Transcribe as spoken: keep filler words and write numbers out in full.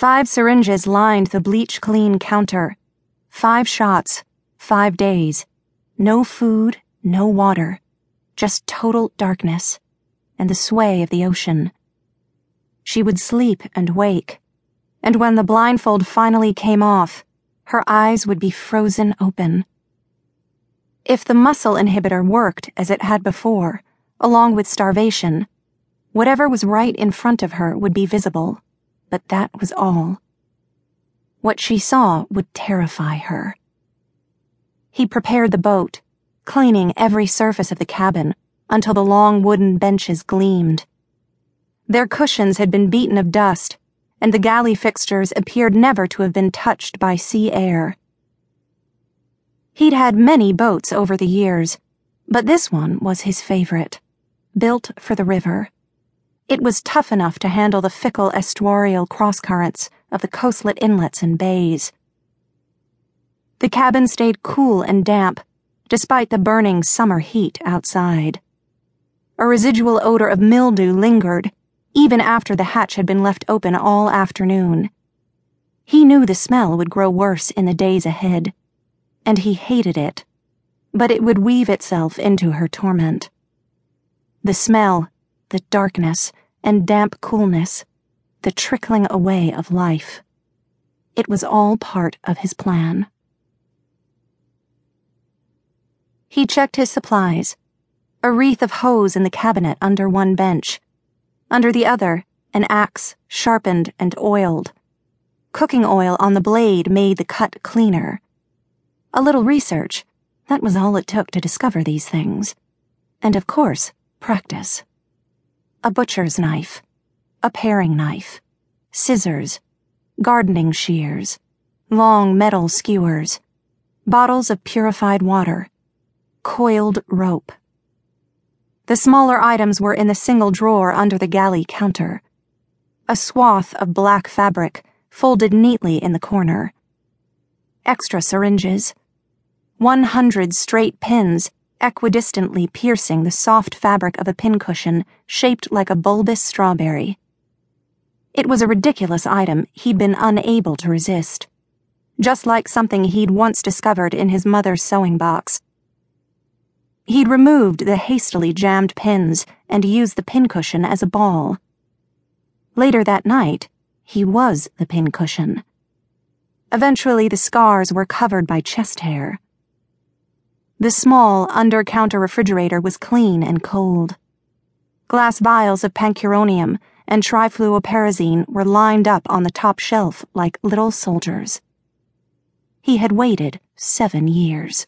Five syringes lined the bleach clean counter. Five shots, five days. No food, no water. Just total darkness, and the sway of the ocean. She would sleep and wake, and when the blindfold finally came off, her eyes would be frozen open. If the muscle inhibitor worked as it had before, along with starvation, whatever was right in front of her would be visible, but that was all. What she saw would terrify her. He prepared the boat, cleaning every surface of the cabin until the long wooden benches gleamed. Their cushions had been beaten of dust, and the galley fixtures appeared never to have been touched by sea air. He'd had many boats over the years, but this one was his favorite, built for the river. It was tough enough to handle the fickle estuarial crosscurrents of the coastlet inlets and bays. The cabin stayed cool and damp, despite the burning summer heat outside. A residual odor of mildew lingered, even after the hatch had been left open all afternoon. He knew the smell would grow worse in the days ahead, and he hated it, but it would weave itself into her torment. The smell, the darkness, and damp coolness, the trickling away of life. It was all part of his plan. He checked his supplies. A wreath of hose in the cabinet under one bench. Under the other, an axe, sharpened and oiled. Cooking oil on the blade made the cut cleaner. A little research, that was all it took to discover these things. And of course, practice. A butcher's knife, a paring knife, scissors, gardening shears, long metal skewers, bottles of purified water, coiled rope. The smaller items were in the single drawer under the galley counter. A swath of black fabric folded neatly in the corner. Extra syringes. One hundred straight pins equidistantly piercing the soft fabric of a pincushion shaped like a bulbous strawberry. It was a ridiculous item he'd been unable to resist. Just like something he'd once discovered in his mother's sewing box. He'd removed the hastily jammed pins and used the pincushion as a ball. Later that night, he was the pincushion. Eventually, the scars were covered by chest hair. The small, under-counter refrigerator was clean and cold. Glass vials of pancuronium and trifluoperazine were lined up on the top shelf like little soldiers. He had waited seven years.